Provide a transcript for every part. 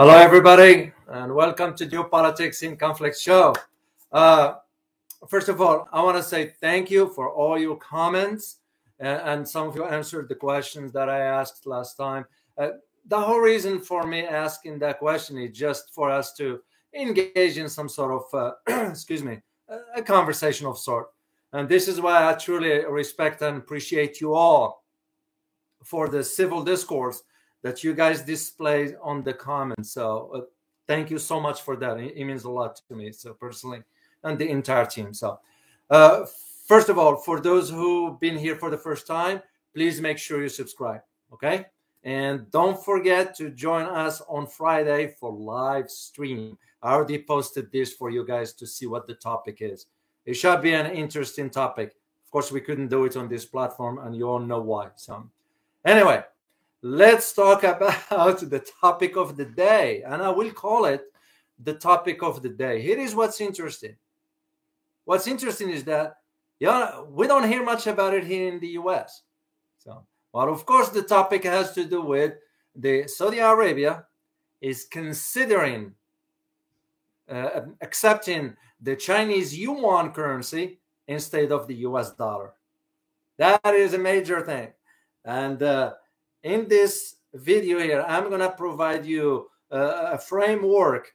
Hello, everybody, and welcome to Geopolitics in Conflict show. First of all, I want to say thank you for all your comments, and some of you answered the questions that I asked last time. The whole reason for me asking that question is just for us to engage in some sort of, a conversation of sort. And this is why I truly respect and appreciate you all for the civil discourse that you guys displayed on the comments. So thank you so much for that. It means a lot to me, so personally, and the entire team. So first of all, for those who've been here for the first time, please make sure you subscribe, okay? And don't forget to join us on Friday for live stream. I already posted this for you guys to see what the topic is. It should be an interesting topic. Of course, we couldn't do it on this platform, and you all know why. So anyway, let's talk about the topic of the day, and I will call it the topic of the day. Here is what's interesting. What's interesting is that we don't hear much about it here in the U.S. So, well, of course, the topic has to do with the Saudi Arabia is considering accepting the Chinese yuan currency instead of the U.S. dollar. That is a major thing, and in this video here, I'm going to provide you a framework,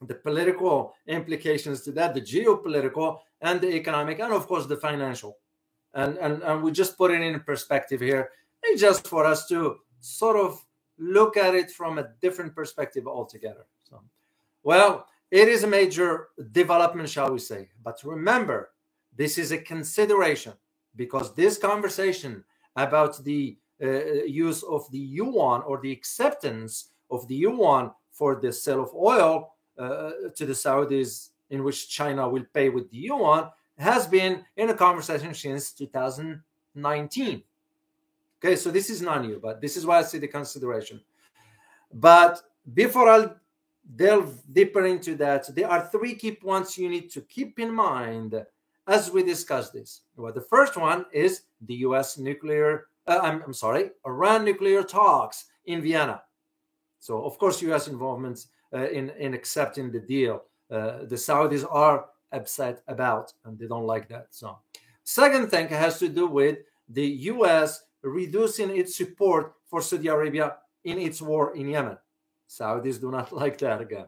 the political implications to that, the geopolitical and the economic, and of course the financial. And we just put it in perspective here, and just for us to sort of look at it from a different perspective altogether. So, well, it is a major development, shall we say. But remember, this is a consideration, because this conversation about the use of the yuan, or the acceptance of the yuan for the sale of oil to the Saudis, in which China will pay with the yuan, has been in a conversation since 2019. Okay, so this is not new, but this is why I say the consideration. But before I delve deeper into that, there are three key points you need to keep in mind as we discuss this. Well, the first one is the U.S. nuclear Iran nuclear talks in Vienna. So, of course, U.S. involvement in accepting the deal. The Saudis are upset about, and they don't like that. So, second thing has to do with the U.S. reducing its support for Saudi Arabia in its war in Yemen. Saudis do not like that again.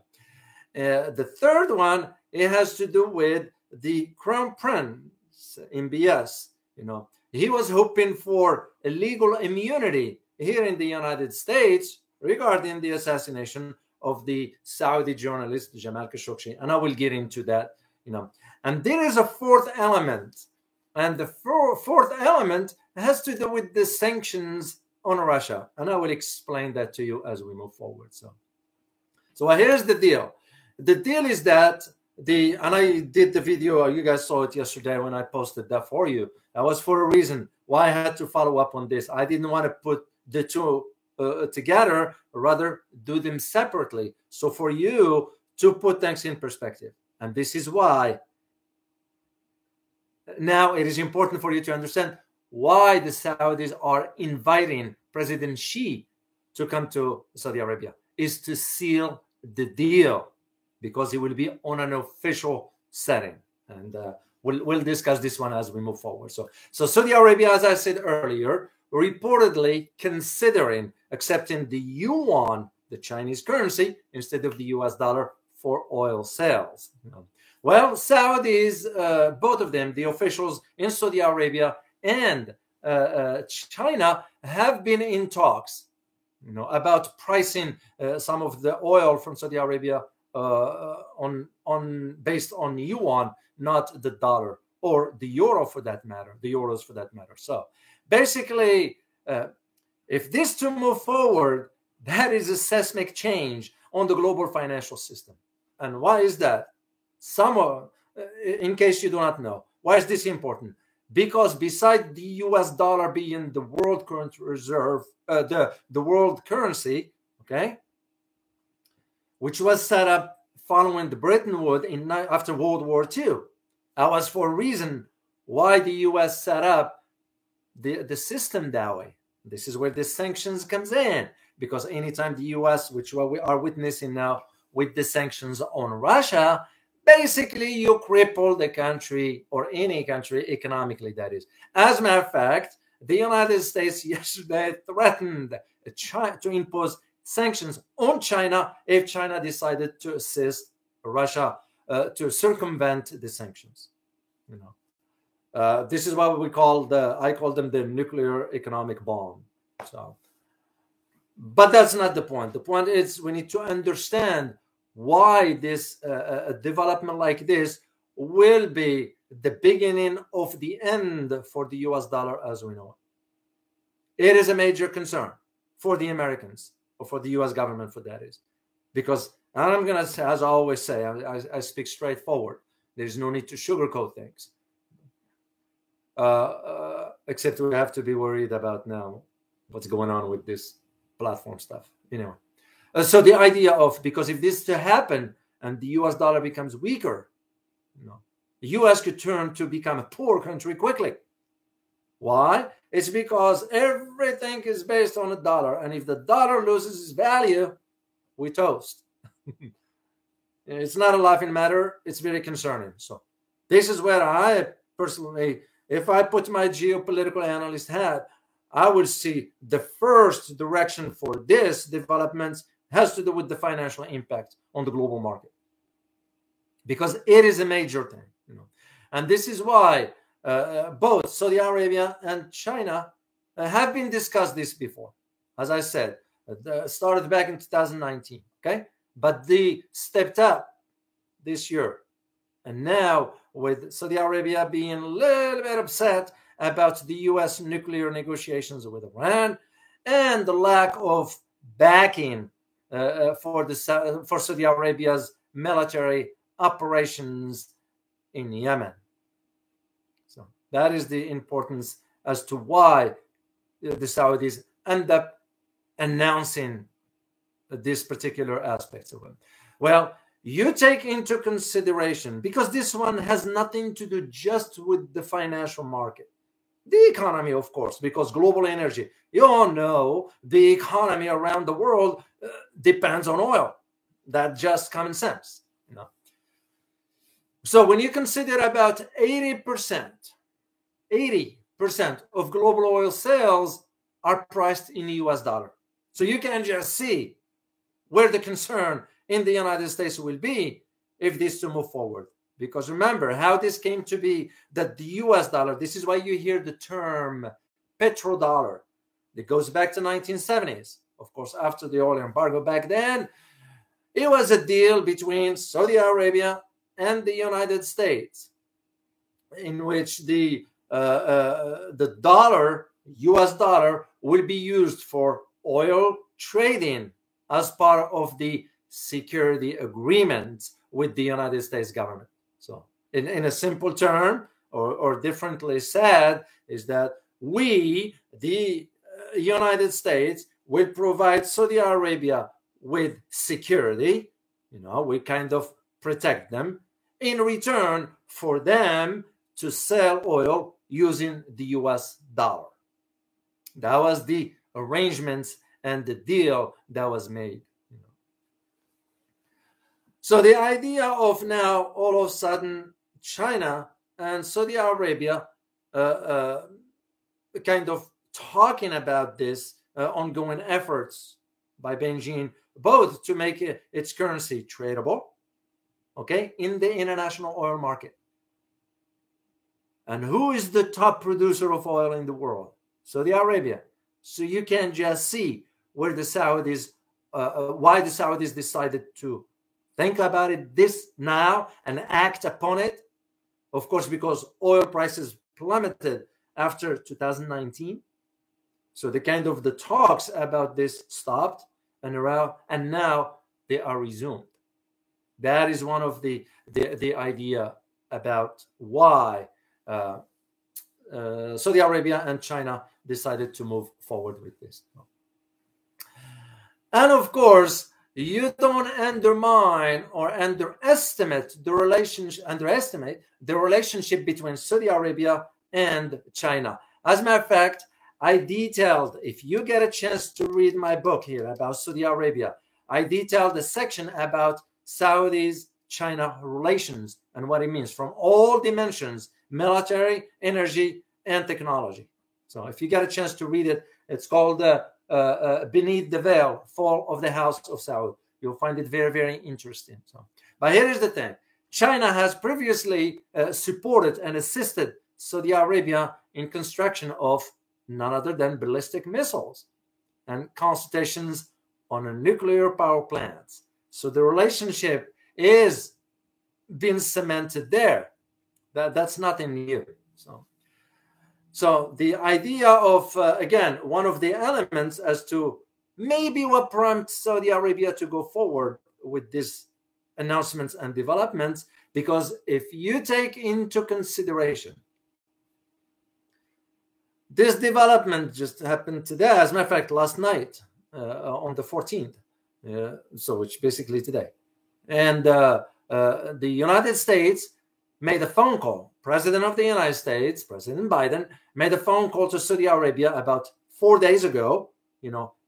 The third one, it has to do with the Crown Prince, MBS, He was hoping for a legal immunity here in the United States regarding the assassination of the Saudi journalist Jamal Khashoggi, and I will get into that, And there is a fourth element, and the fourth element has to do with the sanctions on Russia, and I will explain that to you as we move forward. So here's the deal. The deal is that I did the video, you guys saw it yesterday when I posted that for you. That was for a reason why I had to follow up on this. I didn't want to put the two together, rather do them separately. So for you to put things in perspective. And this is why now it is important for you to understand why the Saudis are inviting President Xi to come to Saudi Arabia, is to seal the deal, because it will be on an official setting. And we'll discuss this one as we move forward. So Saudi Arabia, as I said earlier, reportedly considering accepting the yuan, the Chinese currency, instead of the U.S. dollar for oil sales. Well, Saudis, both of them, the officials in Saudi Arabia and China, have been in talks, about pricing some of the oil from Saudi Arabia based on yuan, not the dollar or the euro for that matter, the euros for that matter. So basically, if this to move forward, that is a seismic change on the global financial system. And why is that? In case you do not know, why is this important? Because beside the U.S. dollar being the world current reserve, the world currency, okay, which was set up following the Bretton Woods after World War II. That was for a reason why the U.S. set up the system that way. This is where the sanctions comes in, because anytime the U.S., which what we are witnessing now with the sanctions on Russia, basically you cripple the country or any country economically, that is. As a matter of fact, the United States yesterday threatened China to impose sanctions on China if China decided to assist Russia to circumvent the sanctions. You know, this is what we call I call them the nuclear economic bomb. So, but that's not the point. The point is we need to understand why this development like this will be the beginning of the end for the U.S. dollar as we know it. It is a major concern for the Americans, or for the U.S. government, for that is. Because, and I'm going to, as I always say, I speak straightforward. There's no need to sugarcoat things. Except we have to be worried about now what's going on with this platform stuff, you know. So the idea of, because if this to happen and the U.S. dollar becomes weaker, you know, the U.S. could turn to become a poor country quickly. Why? It's because everything is based on a dollar. And if the dollar loses its value, we toast. It's not a laughing matter. It's very concerning. So this is where I personally, if I put my geopolitical analyst hat, I will see the first direction for this development has to do with the financial impact on the global market. Because it is a major thing. You know? And this is why both Saudi Arabia and China have been discussed this before. As I said, started back in 2019, okay? But they stepped up this year. And now with Saudi Arabia being a little bit upset about the U.S. nuclear negotiations with Iran and the lack of backing for Saudi Arabia's military operations in Yemen. So that is the importance as to why the Saudis end up announcing this particular aspect of it. Well, you take into consideration, because this one has nothing to do just with the financial market. The economy, of course, because global energy, you all know the economy around the world depends on oil. That's just common sense. You know? So when you consider about 80% of global oil sales are priced in the U.S. dollar. So you can just see where the concern in the United States will be if this to move forward. Because remember how this came to be, that the U.S. dollar, this is why you hear the term petrodollar. It goes back to 1970s. Of course, after the oil embargo back then, it was a deal between Saudi Arabia and the United States, in which the dollar, U.S. dollar, will be used for oil trading as part of the security agreement with the United States government. So in a simple term, or differently said, is that we, the United States, will provide Saudi Arabia with security. You know, we kind of protect them in return for them to sell oil using the U.S. dollar. That was the arrangements and the deal that was made. So the idea of now, all of a sudden, China and Saudi Arabia kind of talking about this ongoing efforts by Beijing, both to make its currency tradable, okay, in the international oil market. And who is the top producer of oil in the world? Saudi Arabia. So you can just see where the Saudis, why the Saudis decided to think about it this now and act upon it. Of course, because oil prices plummeted after 2019. So the kind of the talks about this stopped and around, and now they are resumed. That is one of the idea about why Saudi Arabia and China decided to move forward with this. And of course, you don't undermine or underestimate the relationship between Saudi Arabia and China. As a matter of fact, I detailed, if you get a chance to read my book here about Saudi Arabia, I detailed the section about Saudi-China relations and what it means from all dimensions, military, energy, and technology. So if you get a chance to read it, it's called Beneath the Veil, Fall of the House of Saud. You'll find it very, very interesting. So, but here is the thing. China has previously supported and assisted Saudi Arabia in construction of none other than ballistic missiles and consultations on a nuclear power plant. So the relationship is being cemented there. That's nothing new. So the idea of, again, one of the elements as to maybe what prompts Saudi Arabia to go forward with these announcements and developments, because if you take into consideration this development just happened today, as a matter of fact, last night on the 14th, so which basically today, and the United States made a phone call. President of the United States, President Biden, made a phone call to Saudi Arabia about 4 days ago,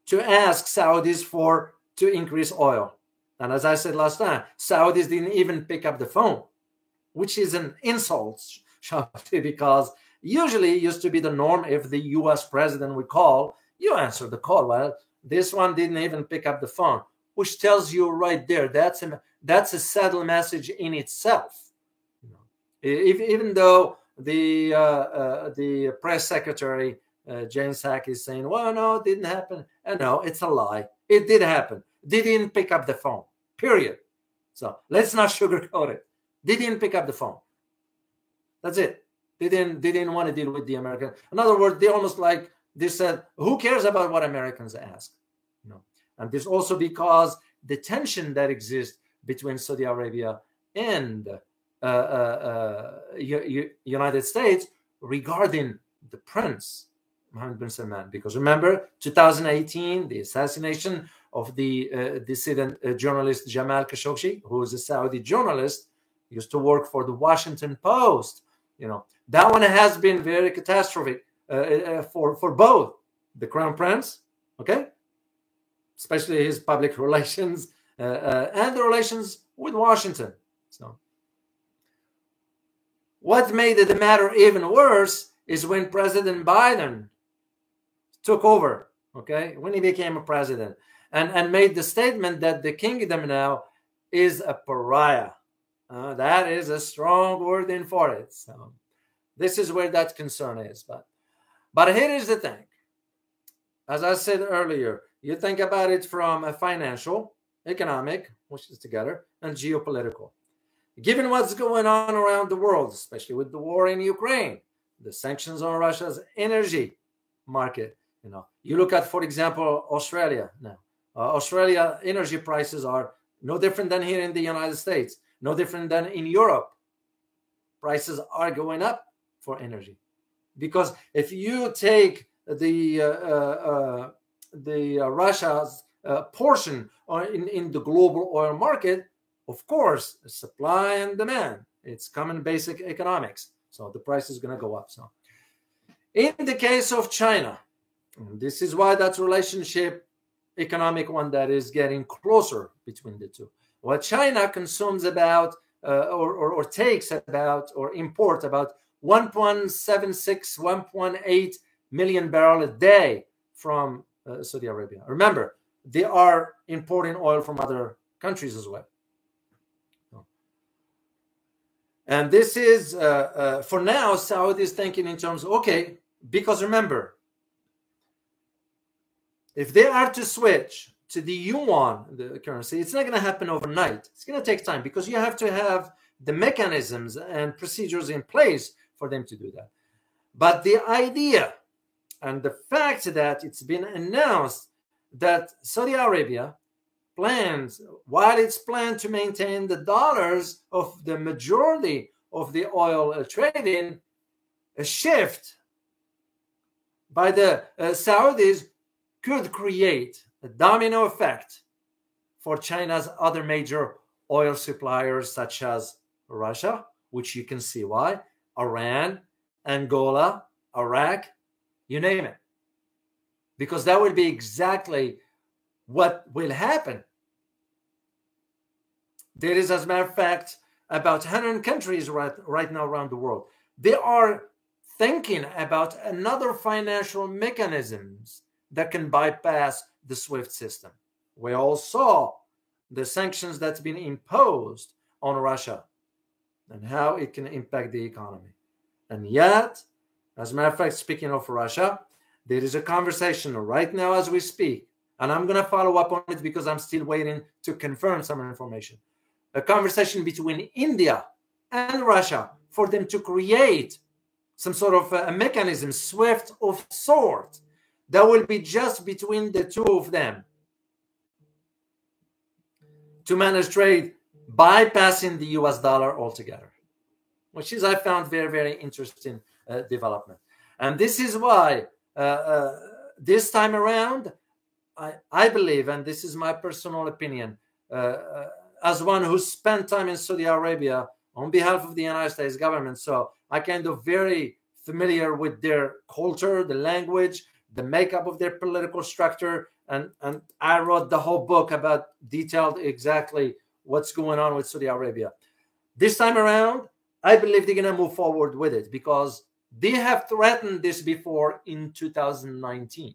to ask Saudis to increase oil. And as I said last time, Saudis didn't even pick up the phone, which is an insult, because usually it used to be the norm if the U.S. president would call, you answer the call. Well, this one didn't even pick up the phone, which tells you right there, that's a subtle message in itself. Even though the press secretary, Jane Saki, is saying, well, no, it didn't happen. And no, it's a lie. It did happen. They didn't pick up the phone, period. So let's not sugarcoat it. They didn't pick up the phone. That's it. They didn't want to deal with the Americans. In other words, they almost like they said, who cares about what Americans ask? No. And this also because the tension that exists between Saudi Arabia and United States regarding the prince, Mohammed bin Salman. Because remember, 2018, the assassination of the dissident journalist Jamal Khashoggi, who is a Saudi journalist, used to work for the Washington Post. That one has been very catastrophic for both the Crown Prince, okay, especially his public relations and the relations with Washington. So what made the matter even worse is when President Biden took over, okay, when he became a president, and made the statement that the kingdom now is a pariah. That is a strong word in for it. So this is where that concern is. But here is the thing. As I said earlier, you think about it from a financial, economic, which is together, and geopolitical. Given what's going on around the world, especially with the war in Ukraine, the sanctions on Russia's energy market, you look at, for example, Australia now. Australia energy prices are no different than here in the United States. No different than in Europe. Prices are going up for energy. Because if you take the Russia's portion in the global oil market, of course, supply and demand. It's common basic economics. So the price is going to go up. So, in the case of China, this is why that relationship, economic one, that is getting closer between the two. Well, China consumes about or takes about or import about 1.76, 1.8 million barrels a day from Saudi Arabia. Remember, they are importing oil from other countries as well. And this is, for now, Saudi is thinking in terms, okay, because remember, if they are to switch to the yuan, the currency, it's not going to happen overnight. It's going to take time because you have to have the mechanisms and procedures in place for them to do that. But the idea and the fact that it's been announced that Saudi Arabia plans, while it's planned to maintain the dollars of the majority of the oil trading, a shift by the Saudis could create a domino effect for China's other major oil suppliers, such as Russia, which you can see why, Iran, Angola, Iraq, you name it. because that would be exactly what will happen. There is, as a matter of fact, about 100 countries right now around the world. They are thinking about another financial mechanisms that can bypass the SWIFT system. We all saw the sanctions that's been imposed on Russia and how it can impact the economy. And yet, as a matter of fact, speaking of Russia, there is a conversation right now as we speak, and I'm going to follow up on it because I'm still waiting to confirm some information. A conversation between India and Russia for them to create some sort of a mechanism, SWIFT of sort, that will be just between the two of them to manage trade, bypassing the US dollar altogether, which is, I found, very, very interesting development. And this is why this time around, I believe, and this is my personal opinion, as one who spent time in Saudi Arabia on behalf of the United States government, so I kind of very familiar with their culture, the language, the makeup of their political structure, and I wrote the whole book about detailed exactly what's going on with Saudi Arabia. This time around, I believe they're going to move forward with it because they have threatened this before in 2019.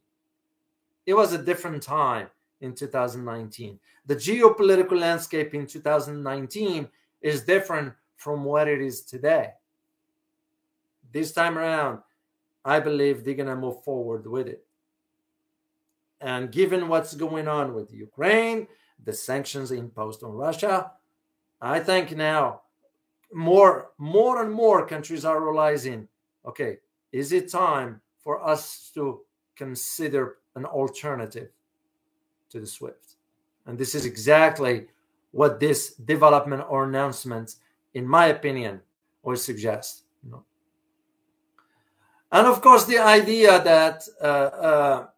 It was a different time in 2019. The geopolitical landscape in 2019 is different from what it is today. This time around, I believe they're going to move forward with it. And given what's going on with Ukraine, the sanctions imposed on Russia, I think now more and more countries are realizing, okay, is it time for us to consider an alternative to the SWIFT? And this is exactly what this development or announcement, in my opinion, will suggest. No. And of course, the idea that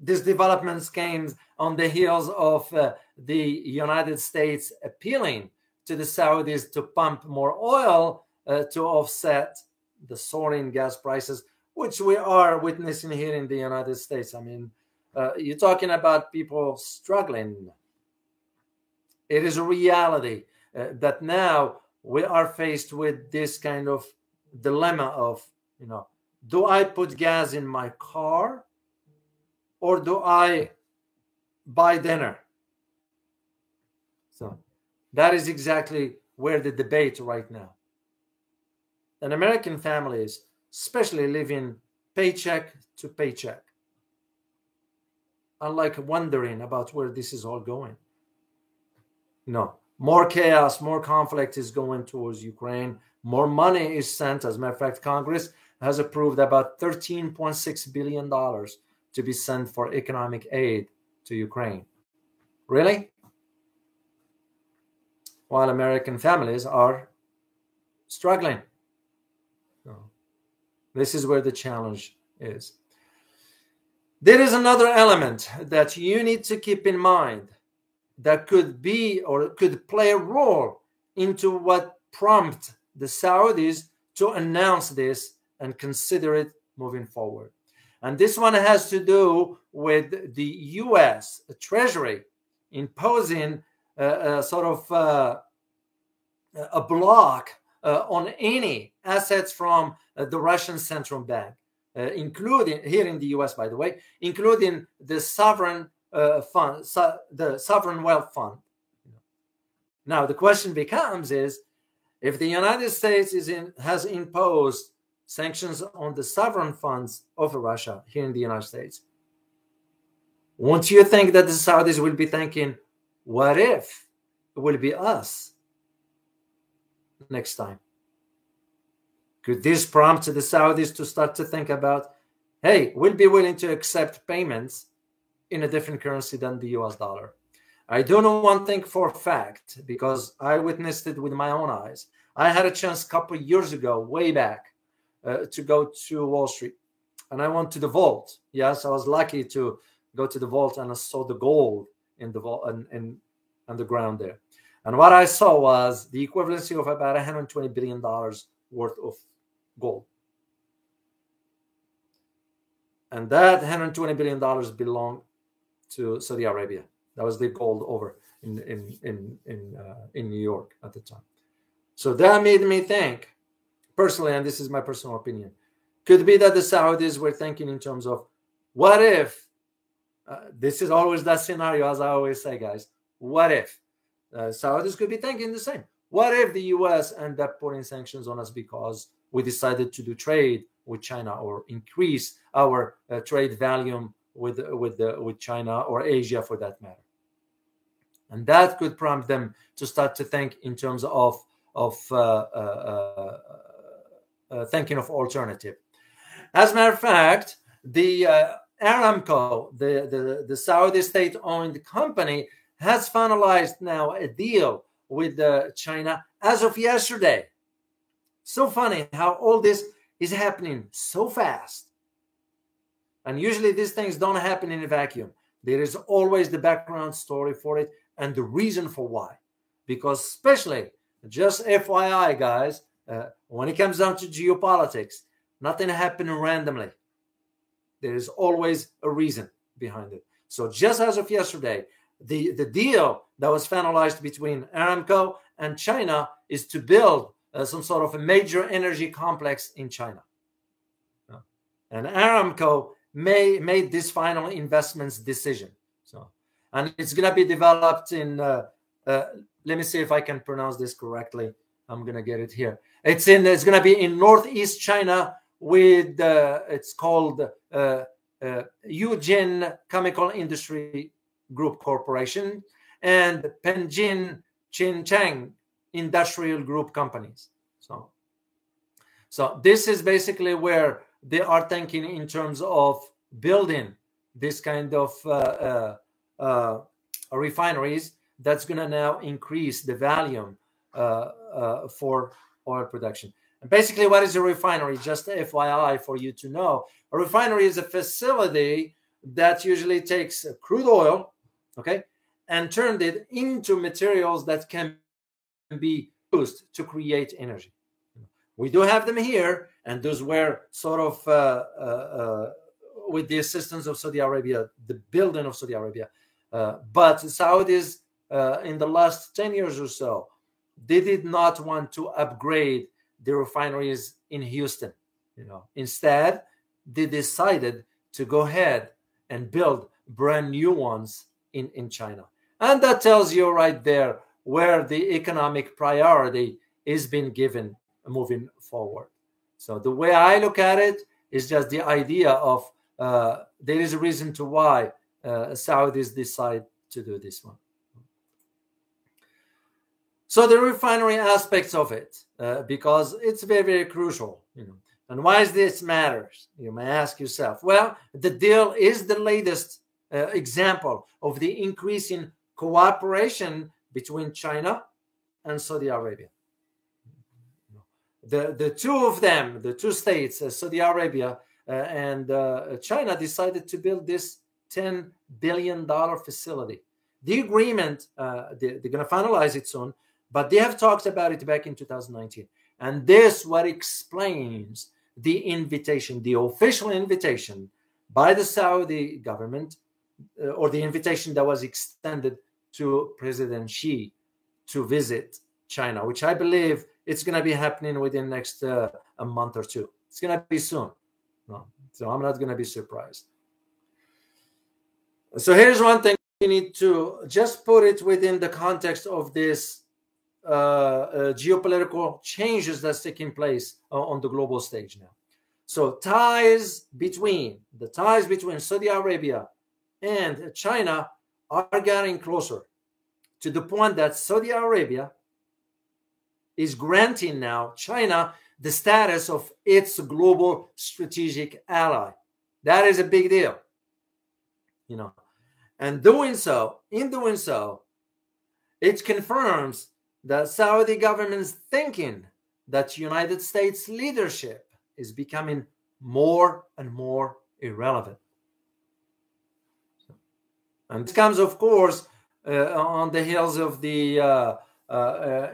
these developments came on the heels of the United States appealing to the Saudis to pump more oil to offset the soaring gas prices, which we are witnessing here in the United States. I mean, you're talking about people struggling. It is a reality that now we are faced with this kind of dilemma of, you know, do I put gas in my car or do I buy dinner? So that is exactly where the debate right now. And American families, especially, living paycheck to paycheck, are like wondering about where this is all going. No, more chaos, more conflict is going towards Ukraine. More money is sent. As a matter of fact, Congress has approved about $13.6 billion to be sent for economic aid to Ukraine. Really? While American families are struggling. So this is where the challenge is. There is another element that you need to keep in mind that could be or could play a role into what prompted the Saudis to announce this and consider it moving forward. And this one has to do with the U.S. Treasury imposing a block on any assets from the Russian central bank, including here in the U.S., by the way, including the sovereign fund, the sovereign wealth fund. Now, the question becomes is, if the United States has imposed sanctions on the sovereign funds of Russia here in the United States, won't you think that the Saudis will be thinking, what if it will be us next time? Could this prompt the Saudis to start to think about, hey, we'll be willing to accept payments in a different currency than the US dollar? I do know one thing for a fact, because I witnessed it with my own eyes. I had a chance a couple of years ago, way back, to go to Wall Street, and I went to the vault. Yes, I was lucky to go to the vault, and I saw the gold in the vault and on the ground there. And what I saw was the equivalency of about $120 billion worth of gold. And that $120 billion belonged to Saudi Arabia. That was the gold over in New York at the time. So that made me think, personally, and this is my personal opinion, could be that the Saudis were thinking in terms of, what if, this is always that scenario, as I always say, guys, what if? Saudis could be thinking the same. What if the U.S. end up putting sanctions on us because we decided to do trade with China or increase our trade volume with China or Asia for that matter? And that could prompt them to start to think in terms of thinking of alternative. As a matter of fact, the Aramco, the Saudi state-owned company, has finalized now a deal with China as of yesterday. So funny how all this is happening so fast. And usually these things don't happen in a vacuum. There is always the background story for it and the reason for why. Because especially, just FYI, guys, when it comes down to geopolitics, nothing happens randomly. There is always a reason behind it. So just as of yesterday, the deal that was finalized between Aramco and China is to build some sort of a major energy complex in China. Yeah. And Aramco made this final investments decision. So, and it's going to be developed in, let me see if I can pronounce this correctly. I'm going to get it here. It's going to be in northeast China with, it's called Yujin Chemical Industry Group Corporation and Penjin Chincheng Industrial Group companies. So this is basically where they are thinking in terms of building this kind of refineries that's going to now increase the volume for oil production. And basically, what is a refinery? Just FYI for you to know, a refinery is a facility that usually takes crude oil, okay, and turned it into materials that can be used to create energy. We do have them here, and those were sort of, with the assistance of Saudi Arabia, the building of Saudi Arabia. But the Saudis, in the last 10 years or so, they did not want to upgrade the refineries in Houston. Instead, they decided to go ahead and build brand new ones in China. And that tells you right there where the economic priority is being given moving forward. So the way I look at it is just the idea of there is a reason to why Saudis decide to do this one. So the refinery aspects of it, because it's very, very crucial. And why is this matters? You may ask yourself. Well, the deal is the latest example of the increase in cooperation between China and Saudi Arabia. The two of them, the two states, Saudi Arabia and China, decided to build this $10 billion facility. The agreement, they're going to finalize it soon, but they have talked about it back in 2019. And this what explains the invitation, the official invitation by the Saudi government, or the invitation that was extended to President Xi to visit China, which I believe it's going to be happening within next a month or two. It's going to be soon. No, so I'm not going to be surprised. So here's one thing you need to just put it within the context of this geopolitical changes that's taking place on the global stage now. So ties between Saudi Arabia and China are getting closer to the point that Saudi Arabia is granting now China the status of its global strategic ally. That is a big deal. And in doing so, it confirms the Saudi government's thinking that United States leadership is becoming more and more irrelevant. And this comes, of course, on the heels of the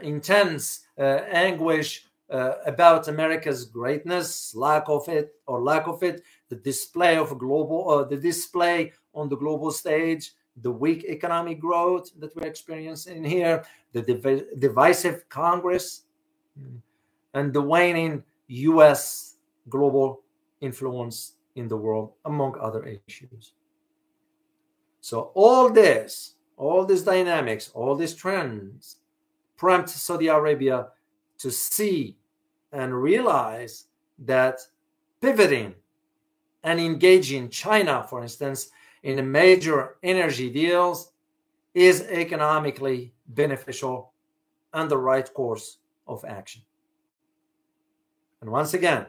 intense anguish about America's greatness, lack of it, the display on the global stage, the weak economic growth that we're experiencing here, the divisive Congress, and the waning U.S. global influence in the world, among other issues. So all these dynamics, all these trends prompt Saudi Arabia to see and realize that pivoting and engaging China, for instance, in major energy deals is economically beneficial and the right course of action. And once again,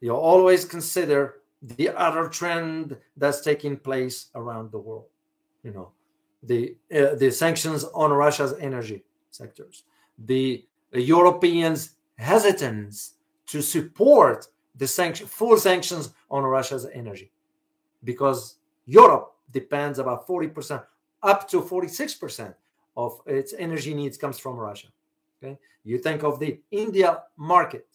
you always consider the other trend that's taking place around the world, you know, the sanctions on Russia's energy sectors, the Europeans' hesitance to support the full sanctions on Russia's energy, because Europe depends about 40%, up to 46% of its energy needs comes from Russia. Okay, you think of the India market.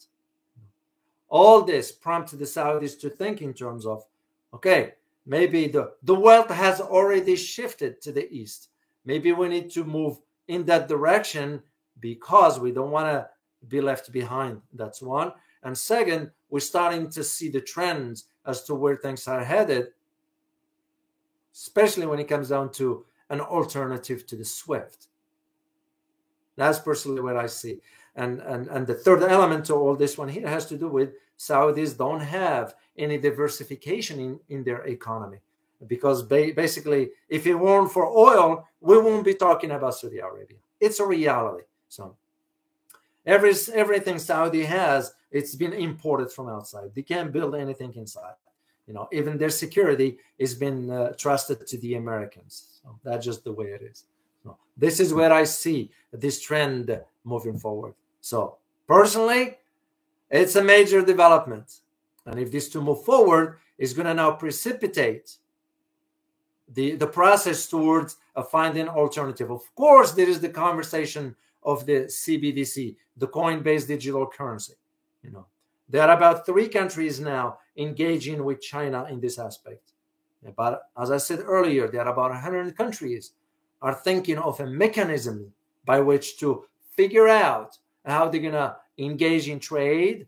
All this prompted the Saudis to think in terms of, okay, maybe the wealth has already shifted to the east. Maybe we need to move in that direction because we don't want to be left behind. That's one. And second, we're starting to see the trends as to where things are headed, especially when it comes down to an alternative to the SWIFT. That's personally what I see. And the third element to all this one here has to do with Saudis don't have any diversification in their economy, because basically, if it weren't for oil, we won't be talking about Saudi Arabia. It's a reality. So everything Saudi has, it's been imported from outside. They can't build anything inside. You know, even their security has been trusted to the Americans. So that's just the way it is. So this is where I see this trend moving forward. So personally, it's a major development. And if this to move forward, is going to now precipitate the process towards a finding alternative. Of course, there is the conversation of the CBDC, the coin-based digital currency. You know, there are about 3 countries now engaging with China in this aspect. But as I said earlier, there are about 100 countries are thinking of a mechanism by which to figure out how they're going to engage in trade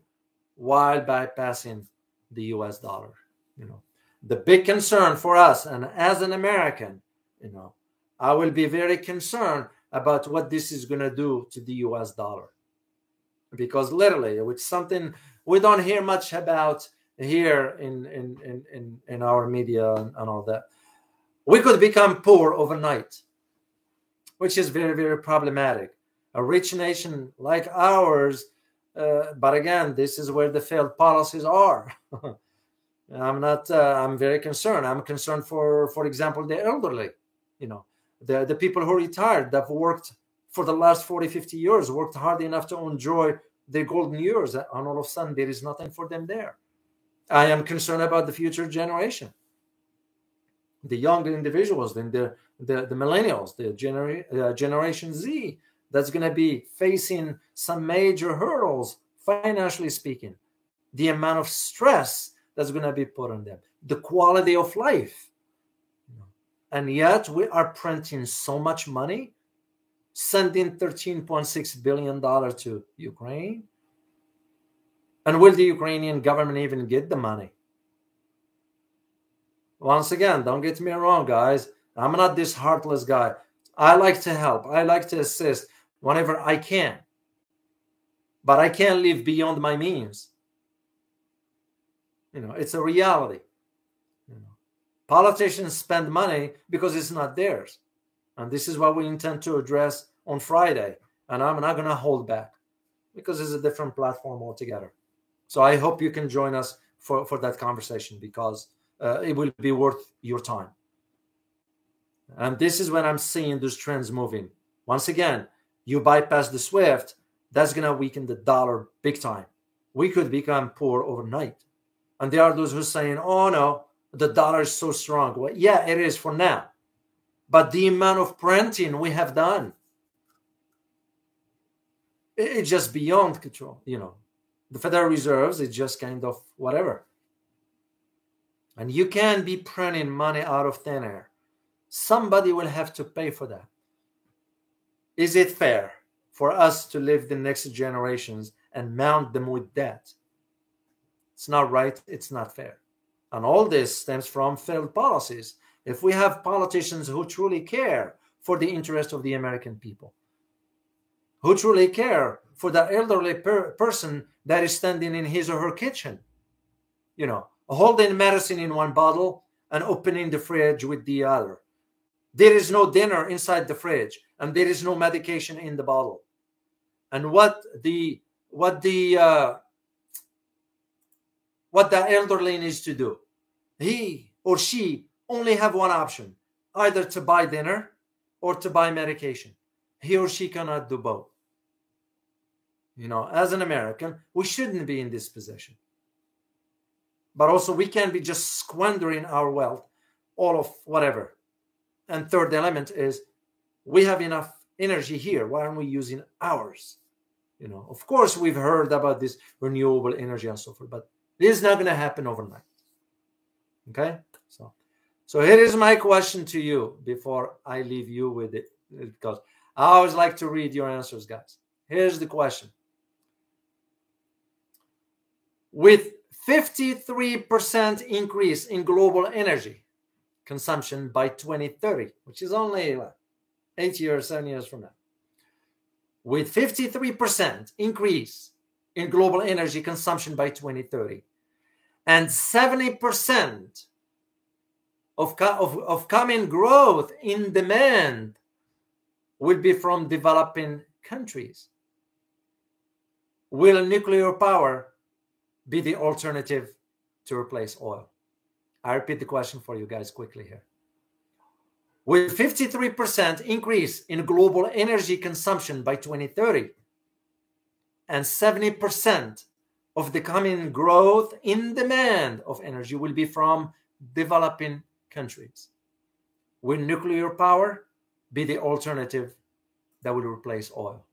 while bypassing the U.S. dollar. You know, the big concern for us, and as an American, you know, I will be very concerned about what this is going to do to the U.S. dollar, because literally, it's something we don't hear much about here in our media and all that. We could become poor overnight, which is very, very problematic. A rich nation like ours, but again, this is where the failed policies are. I'm very concerned. I'm concerned for example, the elderly, you know, the people who retired, that worked for the last 40, 50 years, worked hard enough to enjoy their golden years, and all of a sudden there is nothing for them there. I am concerned about the future generation, the young individuals, then the millennials, the Generation Z, that's going to be facing some major hurdles, financially speaking. The amount of stress that's going to be put on them, the quality of life. And yet we are printing so much money, sending $13.6 billion to Ukraine. And will the Ukrainian government even get the money? Once again, don't get me wrong, guys. I'm not this heartless guy. I like to help. I like to assist whenever I can. But I can't live beyond my means. You know, it's a reality. You know, politicians spend money because it's not theirs. And this is what we intend to address on Friday. And I'm not going to hold back, because it's a different platform altogether. So I hope you can join us for that conversation, because it will be worth your time. And this is when I'm seeing those trends moving. Once again, you bypass the SWIFT, that's going to weaken the dollar big time. We could become poor overnight. And there are those who are saying, oh no, the dollar is so strong. Well, yeah, it is for now. But the amount of printing we have done, it's just beyond control, you know. the Federal Reserves is just kind of whatever. And you can't be printing money out of thin air. Somebody will have to pay for that. Is it fair for us to leave the next generations and mount them with debt? It's not right. It's not fair. And all this stems from failed policies. If we have politicians who truly care for the interest of the American people, who truly care for that elderly person that is standing in his or her kitchen, you know, holding medicine in one bottle and opening the fridge with the other. There is no dinner inside the fridge, and there is no medication in the bottle. And what the elderly needs to do, he or she only have one option, either to buy dinner or to buy medication. He or she cannot do both. You know, as an American, we shouldn't be in this position. But also, we can't be just squandering our wealth, all of whatever. And third element is, we have enough energy here. Why aren't we using ours? You know, of course, we've heard about this renewable energy and so forth, but this is not going to happen overnight. Okay? So here is my question to you before I leave you with it, because I always like to read your answers, guys. Here's the question. With 53% increase in global energy consumption by 2030, which is only 7 years from now. With 53% increase in global energy consumption by 2030, and 70% of coming growth in demand will be from developing countries. Will nuclear power be the alternative to replace oil? I repeat the question for you guys quickly here. With 53% increase in global energy consumption by 2030, and 70% of the coming growth in demand of energy will be from developing countries, will nuclear power be the alternative that will replace oil?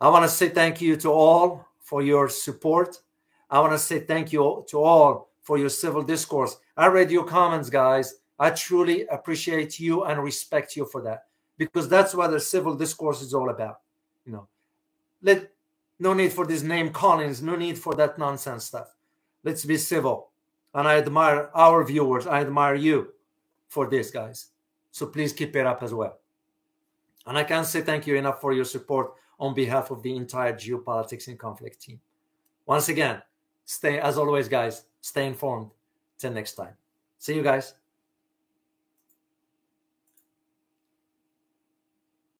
I want to say thank you to all for your support. I want to say thank you to all for your civil discourse. I read your comments, guys. I truly appreciate you and respect you for that, because that's what the civil discourse is all about. You know, no need for these name callings, no need for that nonsense stuff. Let's be civil. And I admire our viewers. I admire you for this, guys. So please keep it up as well. And I can't say thank you enough for your support on behalf of the entire Geopolitics in Conflict team. Once again, stay, as always, guys, stay informed. Till next time. See you guys.